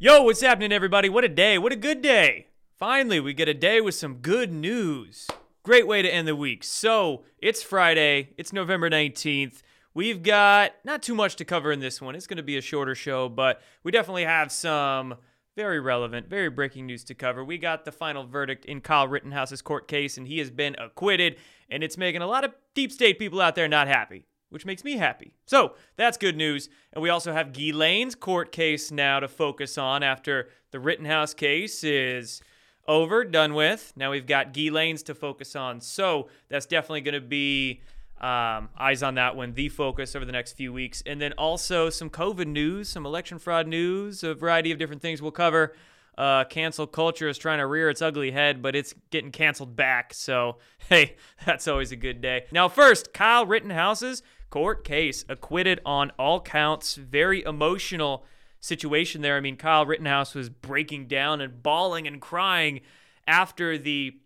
Yo, what's happening, everybody? What a day. What a good day. Finally, we get a day with some good news. Great way to end the week. So, it's Friday. It's November 19th. We've got not too much to cover in this one. It's going to be a shorter show, but we definitely have some very relevant, very breaking news to cover. We got the final verdict in Kyle Rittenhouse's court case, and he has been acquitted, and it's making a lot of deep state people out there not happy, which makes me happy. So that's good news. And we also have Ghislaine's court case now to focus on after the Rittenhouse case is over, done with. Now we've got Ghislaine's to focus on. So that's definitely going to be eyes on that one, the focus over the next few weeks. And then also some COVID news, some election fraud news, a variety of different things we'll cover. Cancel culture is trying to rear its ugly head, but it's getting canceled back. So, hey, that's always a good day. Now, first, Kyle Rittenhouse's court case, acquitted on all counts. Very emotional situation there. I mean, Kyle Rittenhouse was breaking down and bawling and crying after the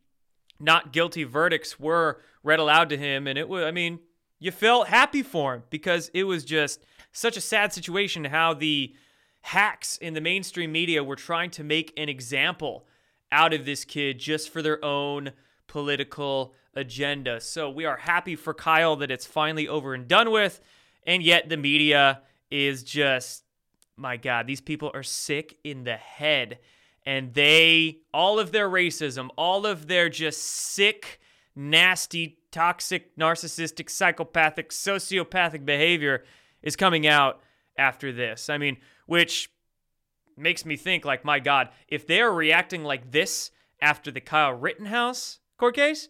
not guilty verdicts were read aloud to him. And it was, I mean, you felt happy for him because it was just such a sad situation how the hacks in the mainstream media were trying to make an example out of this kid just for their own political agenda. So we are happy for Kyle that it's finally over and done with, and yet the media is just, my God, these people are sick in the head, and they, all of their racism, all of their just sick, nasty, toxic, narcissistic, psychopathic, sociopathic behavior is coming out after this. I mean, which makes me think, like, my God, if they're reacting like this after the Kyle Rittenhouse court case,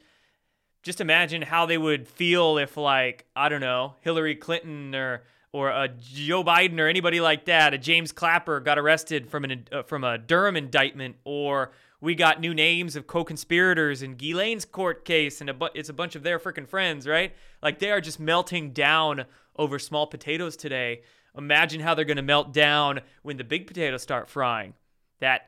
just imagine how they would feel if, like, I don't know, Hillary Clinton or a Joe Biden or anybody like that, a James Clapper got arrested from a Durham indictment, or we got new names of co-conspirators in Ghislaine's court case, and it's a bunch of their freaking friends, right? Like, they are just melting down over small potatoes today. Imagine how they're going to melt down when the big potatoes start frying. That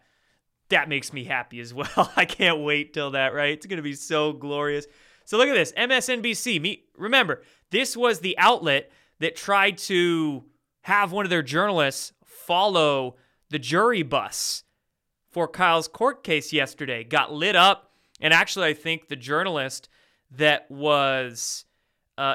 makes me happy as well. I can't wait till that, right? It's going to be so glorious. So look at this, MSNBC. Remember, this was the outlet that tried to have one of their journalists follow the jury bus for Kyle's court case yesterday. Got lit up, and actually I think the journalist that was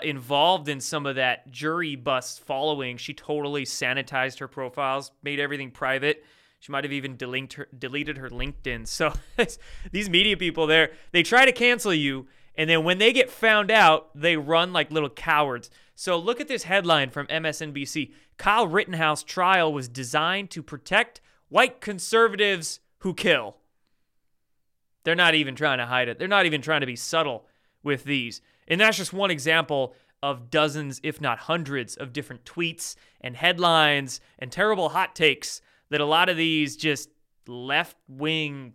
involved in some of that jury bus following, she totally sanitized her profiles, made everything private. She might have even deleted her LinkedIn. So these media people there, they try to cancel you, and then when they get found out, they run like little cowards. So look at this headline from MSNBC. Kyle Rittenhouse trial was designed to protect white conservatives who kill. They're not even trying to hide it. They're not even trying to be subtle with these. And that's just one example of dozens, if not hundreds, of different tweets and headlines and terrible hot takes that a lot of these just left-wing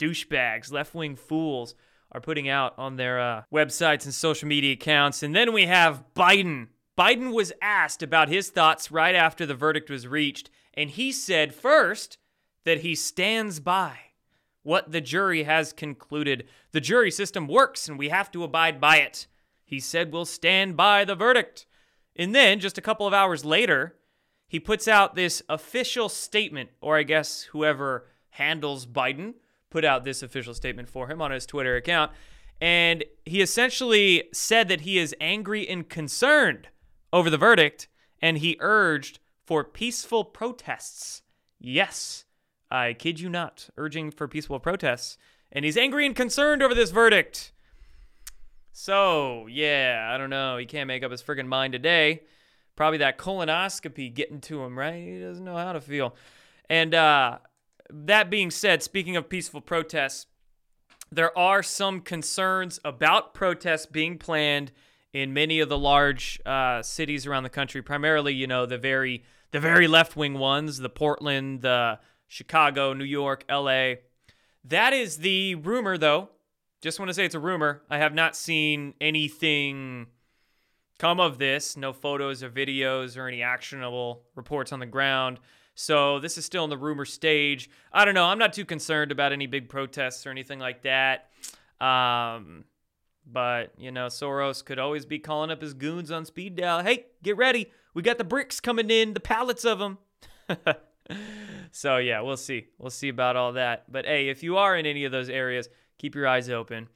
douchebags, left-wing fools are putting out on their websites and social media accounts. And then we have Biden. Biden was asked about his thoughts right after the verdict was reached, and he said first that he stands by what the jury has concluded. The jury system works, and we have to abide by it. He said, we'll stand by the verdict. And then, just a couple of hours later, he puts out this official statement, or I guess whoever handles Biden put out this official statement for him on his Twitter account, and he essentially said that he is angry and concerned over the verdict, and he urged for peaceful protests. Yes, I kid you not, urging for peaceful protests, and he's angry and concerned over this verdict. So, yeah, I don't know. He can't make up his friggin' mind today. Probably that colonoscopy getting to him, right? He doesn't know how to feel. And, that being said, speaking of peaceful protests, there are some concerns about protests being planned in many of the large cities around the country, primarily, you know, the very left-wing ones, the Portland, the Chicago, New York, L.A. That is the rumor, though. Just want to say it's a rumor. I have not seen anything come of this, no photos or videos or any actionable reports on the ground. So this is still in the rumor stage. I don't know. I'm not too concerned about any big protests or anything like that. But, you know, Soros could always be calling up his goons on speed dial. Hey, get ready. We got the bricks coming in, the pallets of them. So yeah, we'll see. We'll see about all that. But hey, if you are in any of those areas, keep your eyes open.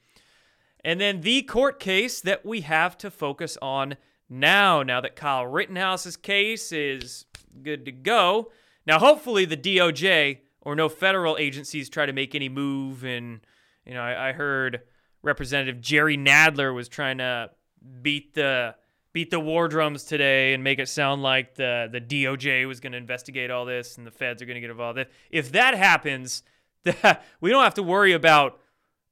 And then the court case that we have to focus on now that Kyle Rittenhouse's case is good to go. Now, hopefully the DOJ or no federal agencies try to make any move. And, you know, I heard Representative Jerry Nadler was trying to beat the war drums today and make it sound like the DOJ was going to investigate all this and the feds are going to get involved. If that happens, we don't have to worry about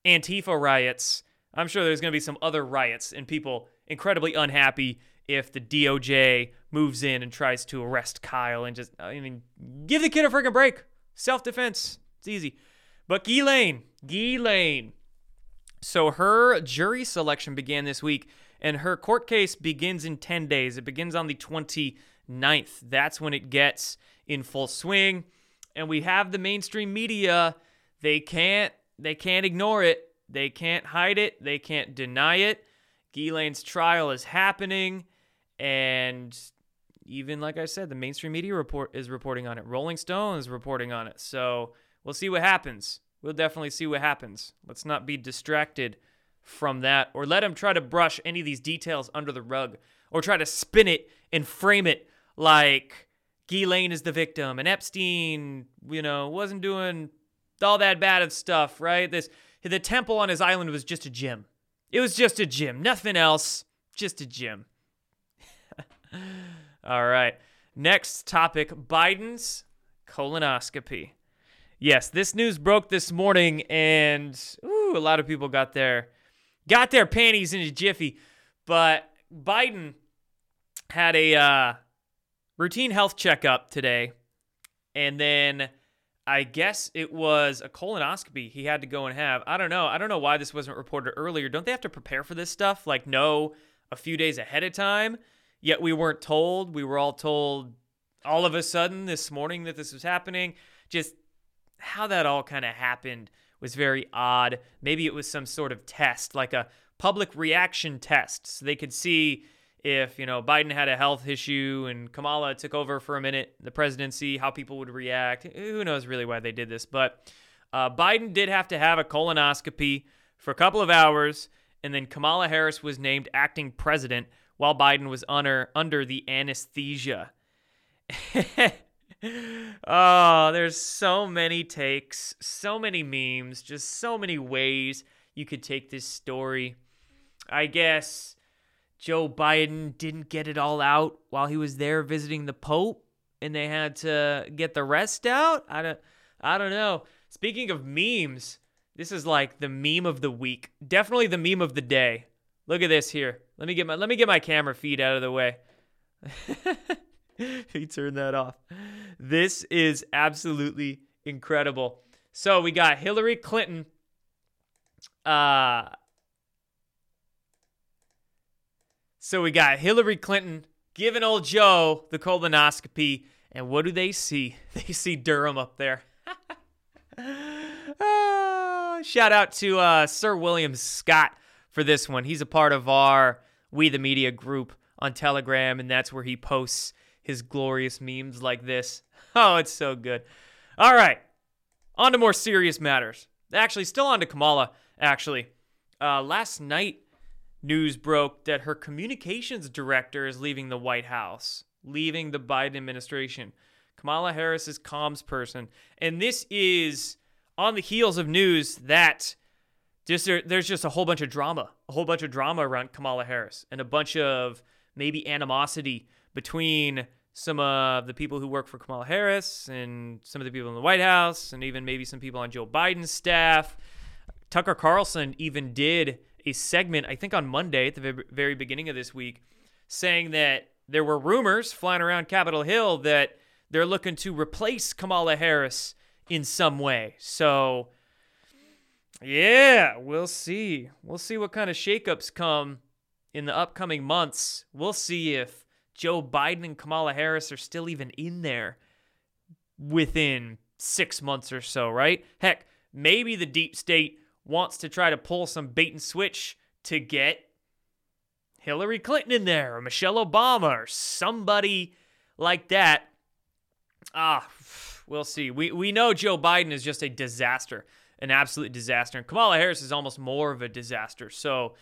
Antifa riots. I'm sure there's going to be some other riots and people incredibly unhappy if the DOJ moves in and tries to arrest Kyle and just, I mean, give the kid a freaking break. Self-defense. It's easy. But Ghislaine. So her jury selection began this week, and her court case begins in 10 days. It begins on the 29th. That's when it gets in full swing. And we have the mainstream media. They can't ignore it. They can't hide it. They can't deny it. Ghislaine's trial is happening. And even, like I said, the mainstream media is reporting on it. Rolling Stone is reporting on it. So we'll see what happens. We'll definitely see what happens. Let's not be distracted from that, or let him try to brush any of these details under the rug, or try to spin it and frame it like Ghislaine is the victim and Epstein, you know, wasn't doing all that bad of stuff, right? The temple on his island was just a gym. It was just a gym, nothing else, just a gym. All right, next topic, Biden's colonoscopy. Yes, this news broke this morning, and a lot of people got their panties in a jiffy. But Biden had a routine health checkup today, and then I guess it was a colonoscopy he had to go and have. I don't know why this wasn't reported earlier. Don't they have to prepare for this stuff? Like, know a few days ahead of time? Yet we weren't told. We were all told all of a sudden this morning that this was happening. Just how that all kind of happened was very odd. Maybe it was some sort of test, like a public reaction test, so they could see if, you know, Biden had a health issue and Kamala took over for a minute, the presidency, how people would react. Who knows really why they did this, but Biden did have to have a colonoscopy for a couple of hours, and then Kamala Harris was named acting president while Biden was under the anesthesia. Oh, there's so many takes, so many memes, just so many ways you could take this story. I guess Joe Biden didn't get it all out while he was there visiting the Pope, and they had to get the rest out. I don't know. Speaking of memes, this is like the meme of the week. Definitely the meme of the day. Look at this here. Let me get my camera feed out of the way. He turned that off. This is absolutely incredible. So we got Hillary Clinton. Giving old Joe the colonoscopy. And what do they see? They see Durham up there. Shout out to Sir William Scott for this one. He's a part of our We the Media group on Telegram, and that's where he posts his glorious memes like this. Oh, it's so good. All right, on to more serious matters. Actually, still on to Kamala, actually. Last night, news broke that her communications director is leaving the White House, leaving the Biden administration. Kamala Harris is comms person. And this is on the heels of news that there's just a whole bunch of drama around Kamala Harris, and a bunch of maybe animosity between some of the people who work for Kamala Harris and some of the people in the White House, and even maybe some people on Joe Biden's staff. Tucker Carlson even did a segment, I think on Monday at the very beginning of this week, saying that there were rumors flying around Capitol Hill that they're looking to replace Kamala Harris in some way. So, yeah, we'll see. We'll see what kind of shakeups come in the upcoming months. We'll see if Joe Biden and Kamala Harris are still even in there within 6 months or so, right? Heck, maybe the deep state wants to try to pull some bait and switch to get Hillary Clinton in there, or Michelle Obama, or somebody like that. We'll see. We know Joe Biden is just a disaster, an absolute disaster. And Kamala Harris is almost more of a disaster. So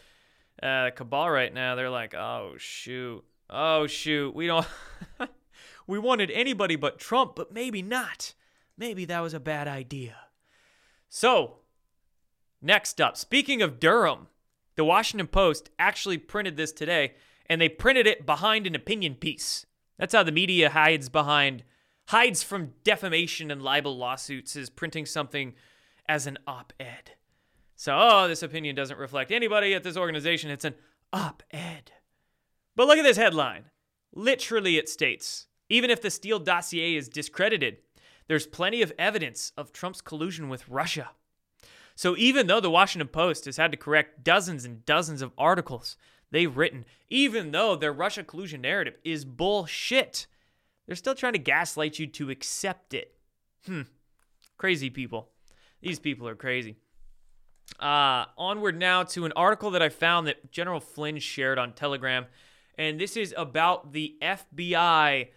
cabal right now, they're like, oh, shoot. We don't... We wanted anybody but Trump, but maybe not. Maybe that was a bad idea. So, next up, speaking of Durham, the Washington Post actually printed this today, and they printed it behind an opinion piece. That's how the media hides from defamation and libel lawsuits, is printing something as an op-ed. So, this opinion doesn't reflect anybody at this organization. It's an op-ed. But look at this headline. Literally, it states... Even if the Steele dossier is discredited, there's plenty of evidence of Trump's collusion with Russia. So even though the Washington Post has had to correct dozens and dozens of articles they've written, even though their Russia collusion narrative is bullshit, they're still trying to gaslight you to accept it. Crazy people. These people are crazy. Onward now to an article that I found that General Flynn shared on Telegram, and this is about the FBI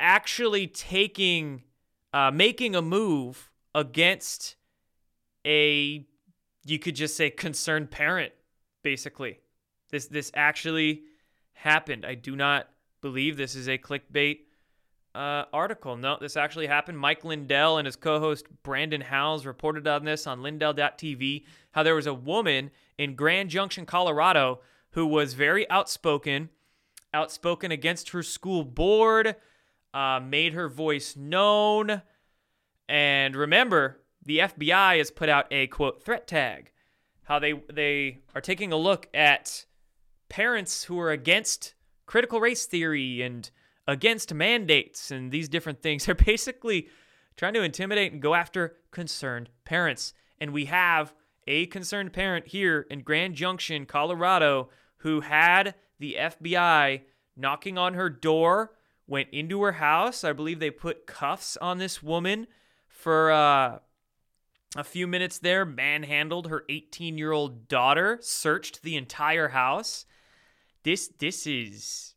actually making a move against a, you could just say, concerned parent, basically. This actually happened. I do not believe this is a clickbait article. No, this actually happened. Mike Lindell and his co-host Brandon Howes reported on this on Lindell.tv, how there was a woman in Grand Junction, Colorado, who was very outspoken against her school board, made her voice known. And remember, the FBI has put out a, quote, threat tag, how they are taking a look at parents who are against critical race theory and against mandates and these different things. They're basically trying to intimidate and go after concerned parents. And we have a concerned parent here in Grand Junction, Colorado, who had the FBI knocking on her door, went into her house. I believe they put cuffs on this woman for a few minutes there, manhandled her 18-year-old daughter, searched the entire house. This is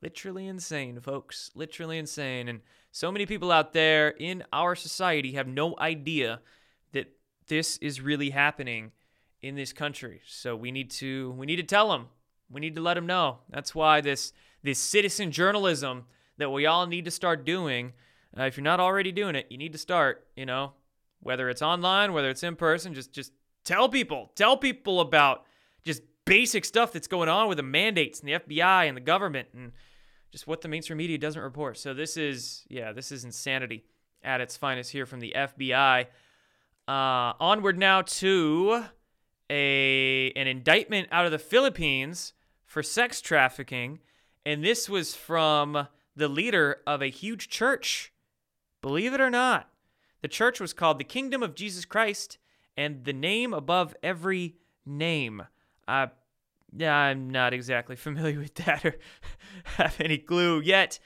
literally insane, folks. Literally insane. And so many people out there in our society have no idea that this is really happening in this country. So we need to tell them. We need to let them know. That's why this citizen journalism that we all need to start doing, if you're not already doing it, you need to start, whether it's online, whether it's in person, just tell people about just basic stuff that's going on with the mandates and the FBI and the government and just what the mainstream media doesn't report. So this is insanity at its finest here from the FBI. Onward now to an indictment out of the Philippines for sex trafficking, and this was from the leader of a huge church. Believe it or not, the church was called the Kingdom of Jesus Christ and the name above every name. I'm not exactly familiar with that or have any clue yet.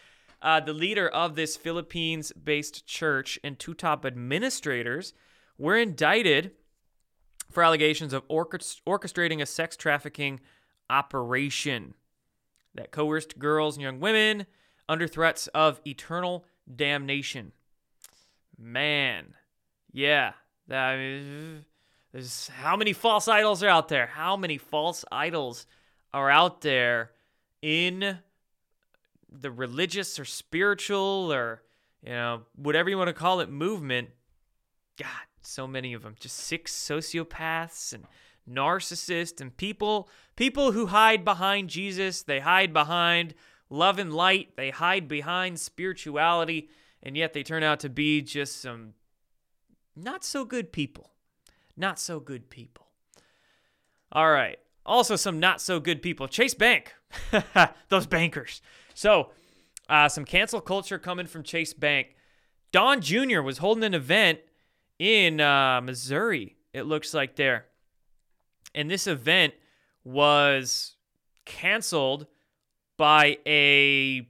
The leader of this Philippines-based church and two top administrators were indicted for allegations of orchestrating a sex trafficking operation that coerced girls and young women under threats of eternal damnation. Man, yeah. There's how many false idols are out there? How many false idols are out there in the religious or spiritual or, whatever you want to call it, movement? God, so many of them. Just sick sociopaths and narcissists and people who hide behind Jesus. They hide behind love and light. They hide behind spirituality, and yet they turn out to be just some not so good people. All right, also some not so good people, Chase Bank. Those bankers. So some cancel culture coming from Chase Bank. Don Jr. was holding an event in Missouri, it looks like there. And this event was canceled by a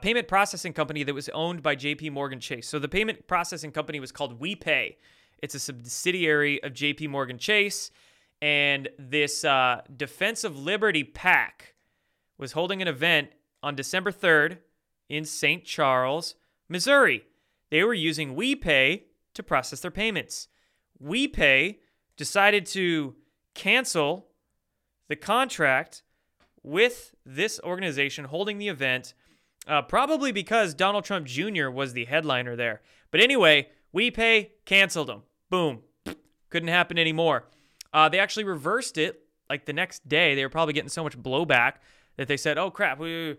payment processing company that was owned by JP Morgan Chase. So the payment processing company was called WePay. It's a subsidiary of JP Morgan Chase. And this Defense of Liberty PAC was holding an event on December 3rd in St. Charles, Missouri. They were using WePay to process their payments. WePay decided to cancel the contract with this organization holding the event, probably because Donald Trump Jr. was the headliner there. But anyway, WePay canceled them. Boom. Couldn't happen anymore. They actually reversed it like the next day. They were probably getting so much blowback that they said, oh, crap, we're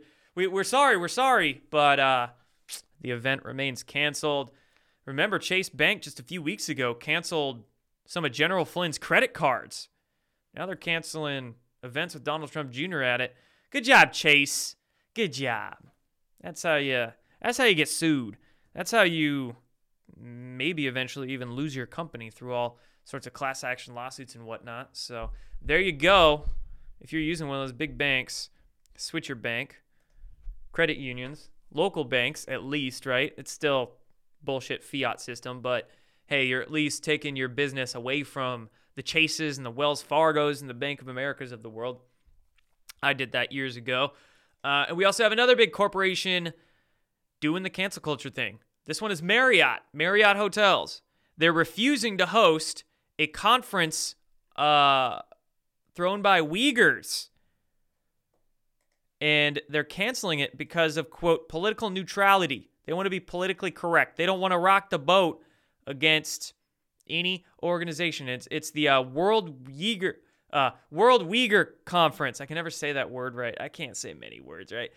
sorry. But the event remains canceled. Remember, Chase Bank just a few weeks ago canceled some of General Flynn's credit cards. Now they're canceling events with Donald Trump Jr. at it. Good job, Chase. Good job. That's how you get sued. That's how you maybe eventually even lose your company through all sorts of class action lawsuits and whatnot. So there you go. If you're using one of those big banks, switch your bank. Credit unions, local banks at least, right? It's still bullshit fiat system, but hey, you're at least taking your business away from the Chases and the Wells Fargos and the Bank of Americas of the world. I did that years ago. And we also have another big corporation doing the cancel culture thing. This one is Marriott, Marriott Hotels. They're refusing to host a conference thrown by Uyghurs. And they're canceling it because of, quote, political neutrality. They want to be politically correct. They don't want to rock the boat against any organization. It's the World Uyghur Conference. I can never say that word right. I can't say many words right.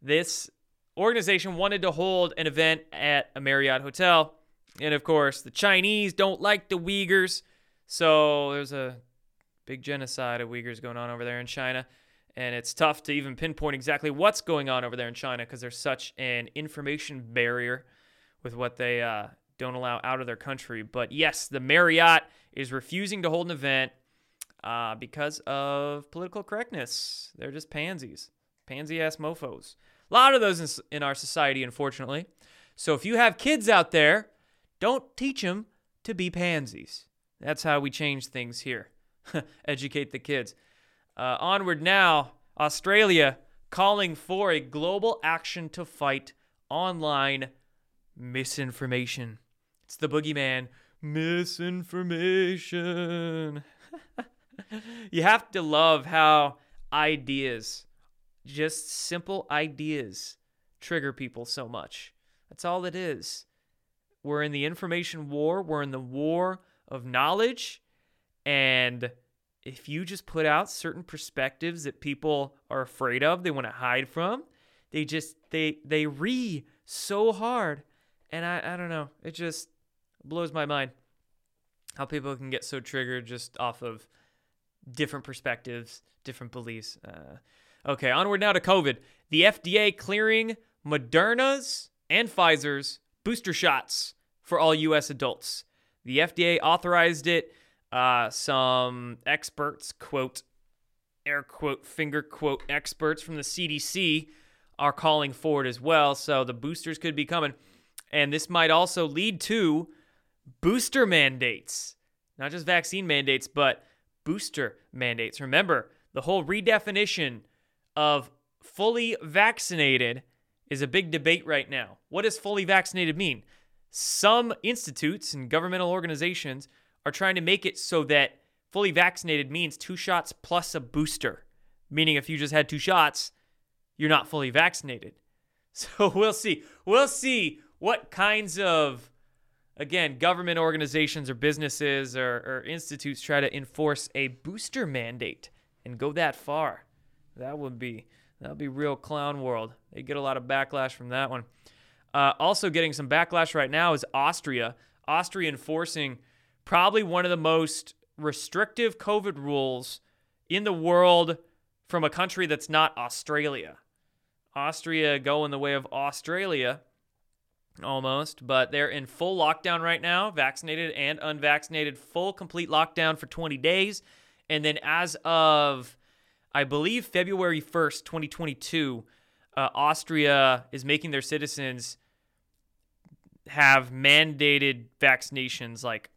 This organization wanted to hold an event at a Marriott hotel. And, of course, the Chinese don't like the Uyghurs. So there's a big genocide of Uyghurs going on over there in China. And it's tough to even pinpoint exactly what's going on over there in China because there's such an information barrier with what they don't allow out of their country. But yes, the Marriott is refusing to hold an event because of political correctness. They're just pansies, pansy-ass mofos. A lot of those in our society, unfortunately. So if you have kids out there, don't teach them to be pansies. That's how we change things here. Educate the kids. Onward now, Australia calling for a global action to fight online misinformation. It's the boogeyman. Misinformation. You have to love how ideas, just simple ideas, trigger people so much. That's all it is. We're in the information war. We're in the war of knowledge. And if you just put out certain perspectives that people are afraid of, they want to hide from, they re so hard. And I don't know, it just blows my mind how people can get so triggered just off of different perspectives, different beliefs. Okay, onward now to COVID. The FDA clearing Moderna's and Pfizer's booster shots for all U.S. adults. The FDA authorized it. Some experts, quote, air quote, finger quote, experts from the CDC are calling for it as well. So the boosters could be coming. And this might also lead to booster mandates, not just vaccine mandates, but booster mandates. Remember, the whole redefinition of fully vaccinated is a big debate right now. What does fully vaccinated mean? Some institutes and governmental organizations are trying to make it so that fully vaccinated means 2 shots plus a booster, meaning if you just had 2 shots, you're not fully vaccinated. So we'll see. We'll see what kinds of, again, government organizations or businesses or institutes try to enforce a booster mandate and go that far. That would be real clown world. They get a lot of backlash from that one. Also getting some backlash right now is Austria. Austria enforcing probably one of the most restrictive COVID rules in the world from a country that's not Australia. Austria going the way of Australia almost, but they're in full lockdown right now, vaccinated and unvaccinated, full complete lockdown for 20 days. And then as of, I believe, February 1st, 2022, Austria is making their citizens have mandated vaccinations, like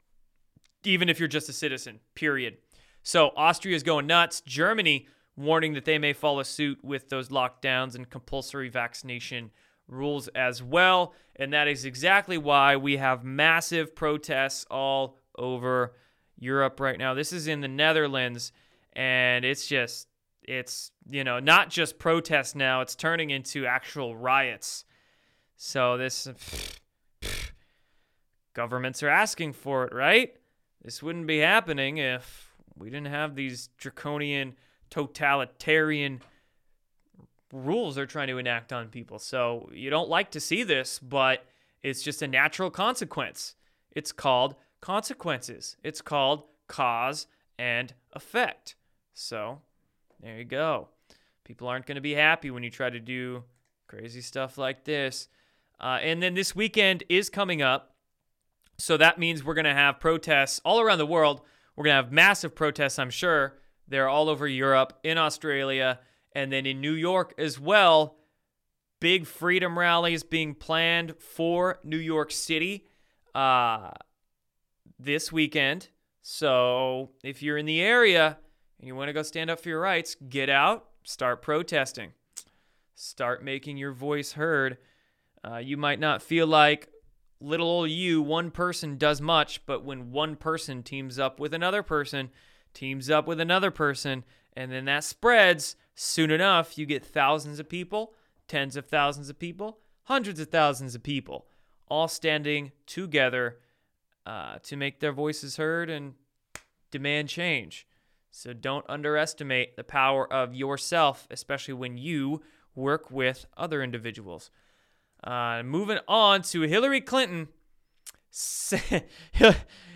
even if you're just a citizen, period. So Austria is going nuts. Germany warning that they may follow suit with those lockdowns and compulsory vaccination rules as well. And that is exactly why we have massive protests all over Europe right now. This is in the Netherlands, and it's not just protests now, it's turning into actual riots. So this governments are asking for it, right? This wouldn't be happening if we didn't have these draconian, totalitarian rules they're trying to enact on people. So you don't like to see this, but it's just a natural consequence. It's called consequences. It's called cause and effect. So there you go. People aren't going to be happy when you try to do crazy stuff like this. And then this weekend is coming up. So that means we're going to have protests all around the world. We're going to have massive protests, I'm sure. They're all over Europe, in Australia, and then in New York as well. Big freedom rallies being planned for New York City this weekend. So if you're in the area and you want to go stand up for your rights, get out, start protesting. Start making your voice heard. You might not feel like little old you, one person does much, but when one person teams up with another person, and then that spreads, soon enough, you get thousands of people, tens of thousands of people, hundreds of thousands of people, all standing together to make their voices heard and demand change. So don't underestimate the power of yourself, especially when you work with other individuals. Moving on to Hillary Clinton.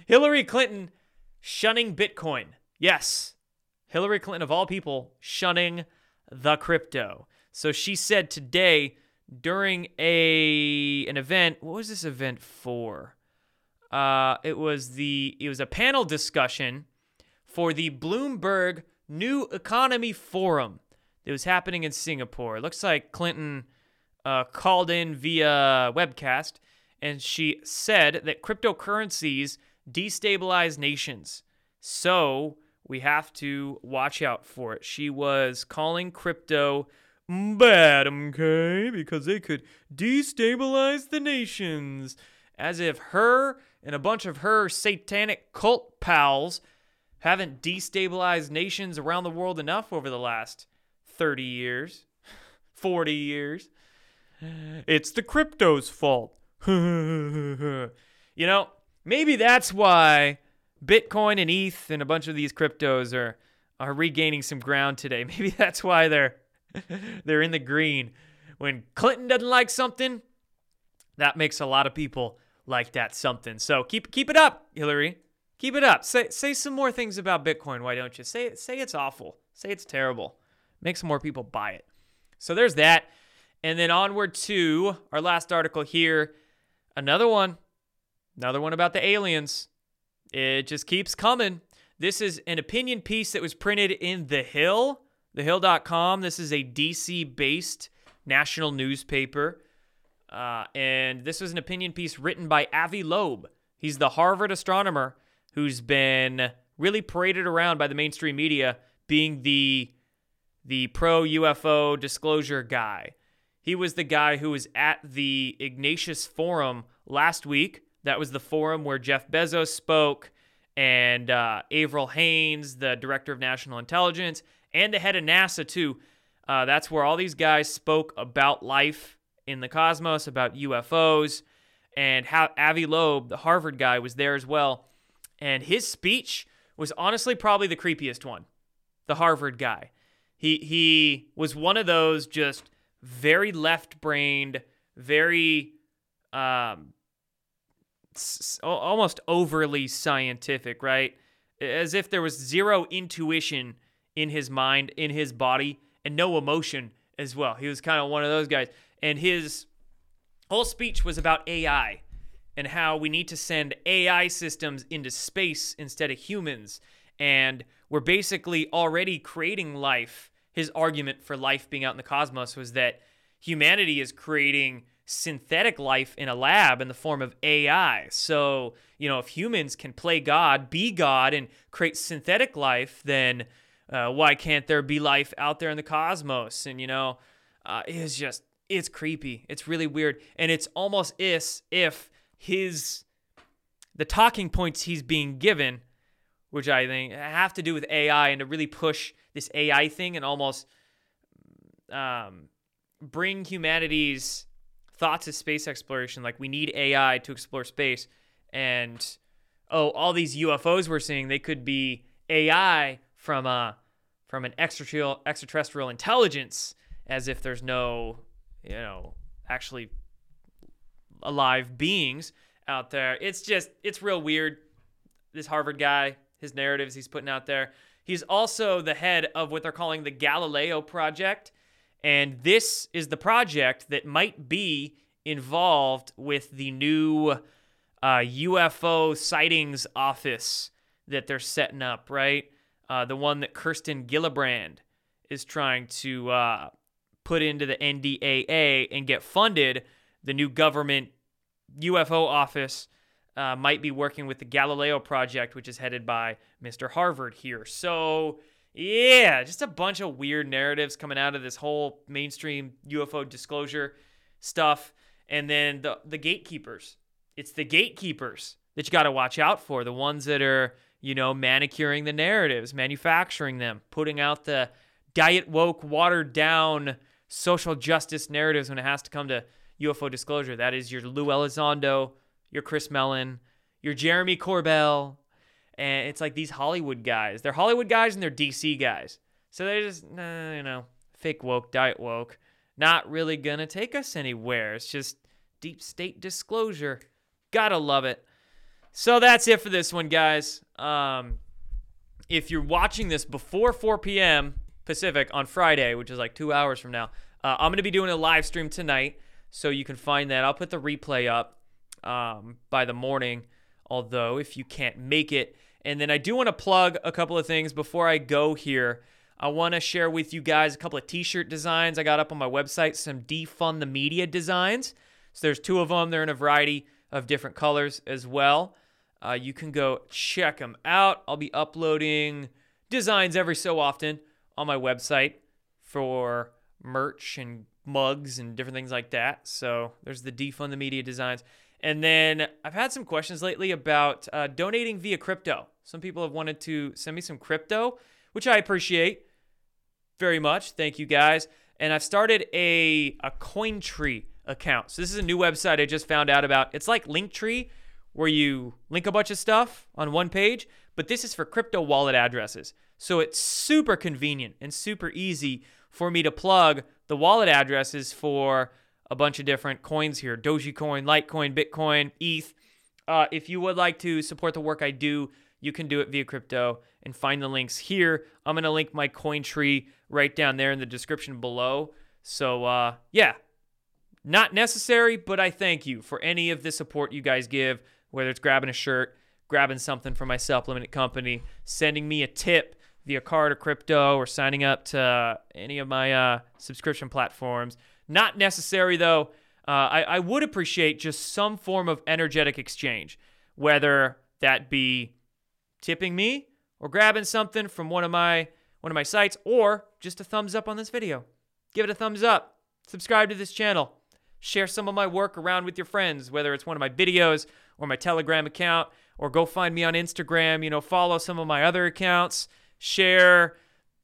Hillary Clinton shunning Bitcoin. Yes, Hillary Clinton, of all people, shunning the crypto. So she said today during an event, what was this event for? It was a panel discussion for the Bloomberg New Economy Forum. It was happening in Singapore. It looks like Clinton called in via webcast, and she said that cryptocurrencies destabilize nations. So we have to watch out for it. She was calling crypto bad, okay, because they could destabilize the nations. As if her and a bunch of her satanic cult pals haven't destabilized nations around the world enough over the last 30 years, 40 years. It's the crypto's fault. Maybe that's why Bitcoin and ETH and a bunch of these cryptos are regaining some ground today. Maybe that's why they're in the green. When Clinton doesn't like something, that makes a lot of people like that something. So keep it up, Hillary. Keep it up. Say some more things about Bitcoin. Why don't you? Say it's awful. Say it's terrible. Make some more people buy it. So there's that. And then onward to our last article here. Another one about the aliens. It just keeps coming. This is an opinion piece that was printed in The Hill, thehill.com. This is a DC-based national newspaper. And this was an opinion piece written by Avi Loeb. He's the Harvard astronomer who's been really paraded around by the mainstream media being the pro-UFO disclosure guy. He was the guy who was at the Ignatius Forum last week. That was the forum where Jeff Bezos spoke and Avril Haines, the director of national intelligence, and the head of NASA, too. That's where all these guys spoke about life in the cosmos, about UFOs, and how Avi Loeb, the Harvard guy, was there as well. And his speech was honestly probably the creepiest one, the Harvard guy. He was one of those just very left-brained, very almost overly scientific, right? As if there was zero intuition in his mind, in his body, and no emotion as well. He was kind of one of those guys. And his whole speech was about AI and how we need to send AI systems into space instead of humans. And we're basically already creating life. His argument for life being out in the cosmos was that humanity is creating synthetic life in a lab in the form of AI. So, if humans can play God, be God, and create synthetic life, then why can't there be life out there in the cosmos? And, it's just, It's creepy. It's really weird. And it's almost as if the talking points he's being given, which I think have to do with AI and to really push this AI thing and almost bring humanity's thoughts of space exploration, like we need AI to explore space, and all these UFOs we're seeing, they could be AI from an extraterrestrial intelligence, as if there's no, actually alive beings out there. It's real weird. This Harvard guy, his narratives he's putting out there. He's also the head of what they're calling the Galileo Project. And this is the project that might be involved with the new UFO sightings office that they're setting up, right? The one that Kirsten Gillibrand is trying to put into the NDAA and get funded. The new government UFO office might be working with the Galileo Project, which is headed by Mr. Harvard here. So, yeah, just a bunch of weird narratives coming out of this whole mainstream UFO disclosure stuff. And then the gatekeepers. It's the gatekeepers that you got to watch out for, the ones that are, manicuring the narratives, manufacturing them, putting out the diet woke, watered down social justice narratives when it has to come to UFO disclosure. That is your Lou Elizondo, your Chris Mellon, your Jeremy Corbell. And it's like these Hollywood guys. They're Hollywood guys and they're DC guys. So they're just, fake woke, diet woke. Not really going to take us anywhere. It's just deep state disclosure. Gotta love it. So that's it for this one, guys. If you're watching this before 4 p.m. Pacific on Friday, which is like 2 hours from now, I'm going to be doing a live stream tonight. So you can find that. I'll put the replay up by the morning, although if you can't make it. And then I do want to plug a couple of things before I go here. I want to share with you guys a couple of t-shirt designs I got up on my website, some Defund the Media designs. So there's 2 of them. They're in a variety of different colors as well. You can go check them out. I'll be uploading designs every so often on my website for merch and mugs and different things like that. So there's the Defund the Media designs. And then I've had some questions lately about donating via crypto. Some people have wanted to send me some crypto, which I appreciate very much. Thank you, guys. And I've started a CoinTree account. So this is a new website I just found out about. It's like Linktree, where you link a bunch of stuff on one page, but this is for crypto wallet addresses. So it's super convenient and super easy for me to plug the wallet addresses for a bunch of different coins here, Dogecoin, Litecoin, Bitcoin, ETH. If you would like to support the work I do, you can do it via crypto and find the links here. I'm going to link my CoinTree right down there in the description below. So, not necessary, but I thank you for any of the support you guys give, whether it's grabbing a shirt, grabbing something for my supplement company, sending me a tip via card or crypto, or signing up to any of my subscription platforms. Not necessary, though. I would appreciate just some form of energetic exchange, whether that be tipping me or grabbing something from one of my sites, or just a thumbs up on this video. Give it a thumbs up. Subscribe to this channel. Share some of my work around with your friends, whether it's one of my videos or my Telegram account, or go find me on Instagram. Follow some of my other accounts. Share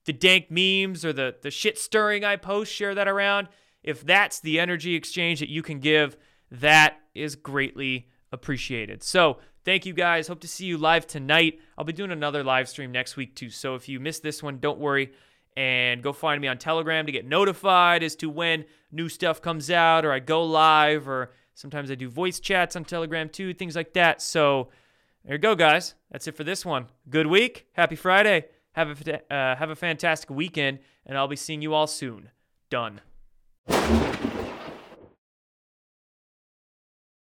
the dank memes or the shit stirring I post. Share that around. If that's the energy exchange that you can give, that is greatly appreciated. So thank you, guys. Hope to see you live tonight. I'll be doing another live stream next week, too. So if you missed this one, don't worry. And go find me on Telegram to get notified as to when new stuff comes out, or I go live, or sometimes I do voice chats on Telegram, too, things like that. So there you go, guys. That's it for this one. Good week. Happy Friday. Have a fantastic weekend, and I'll be seeing you all soon. Done.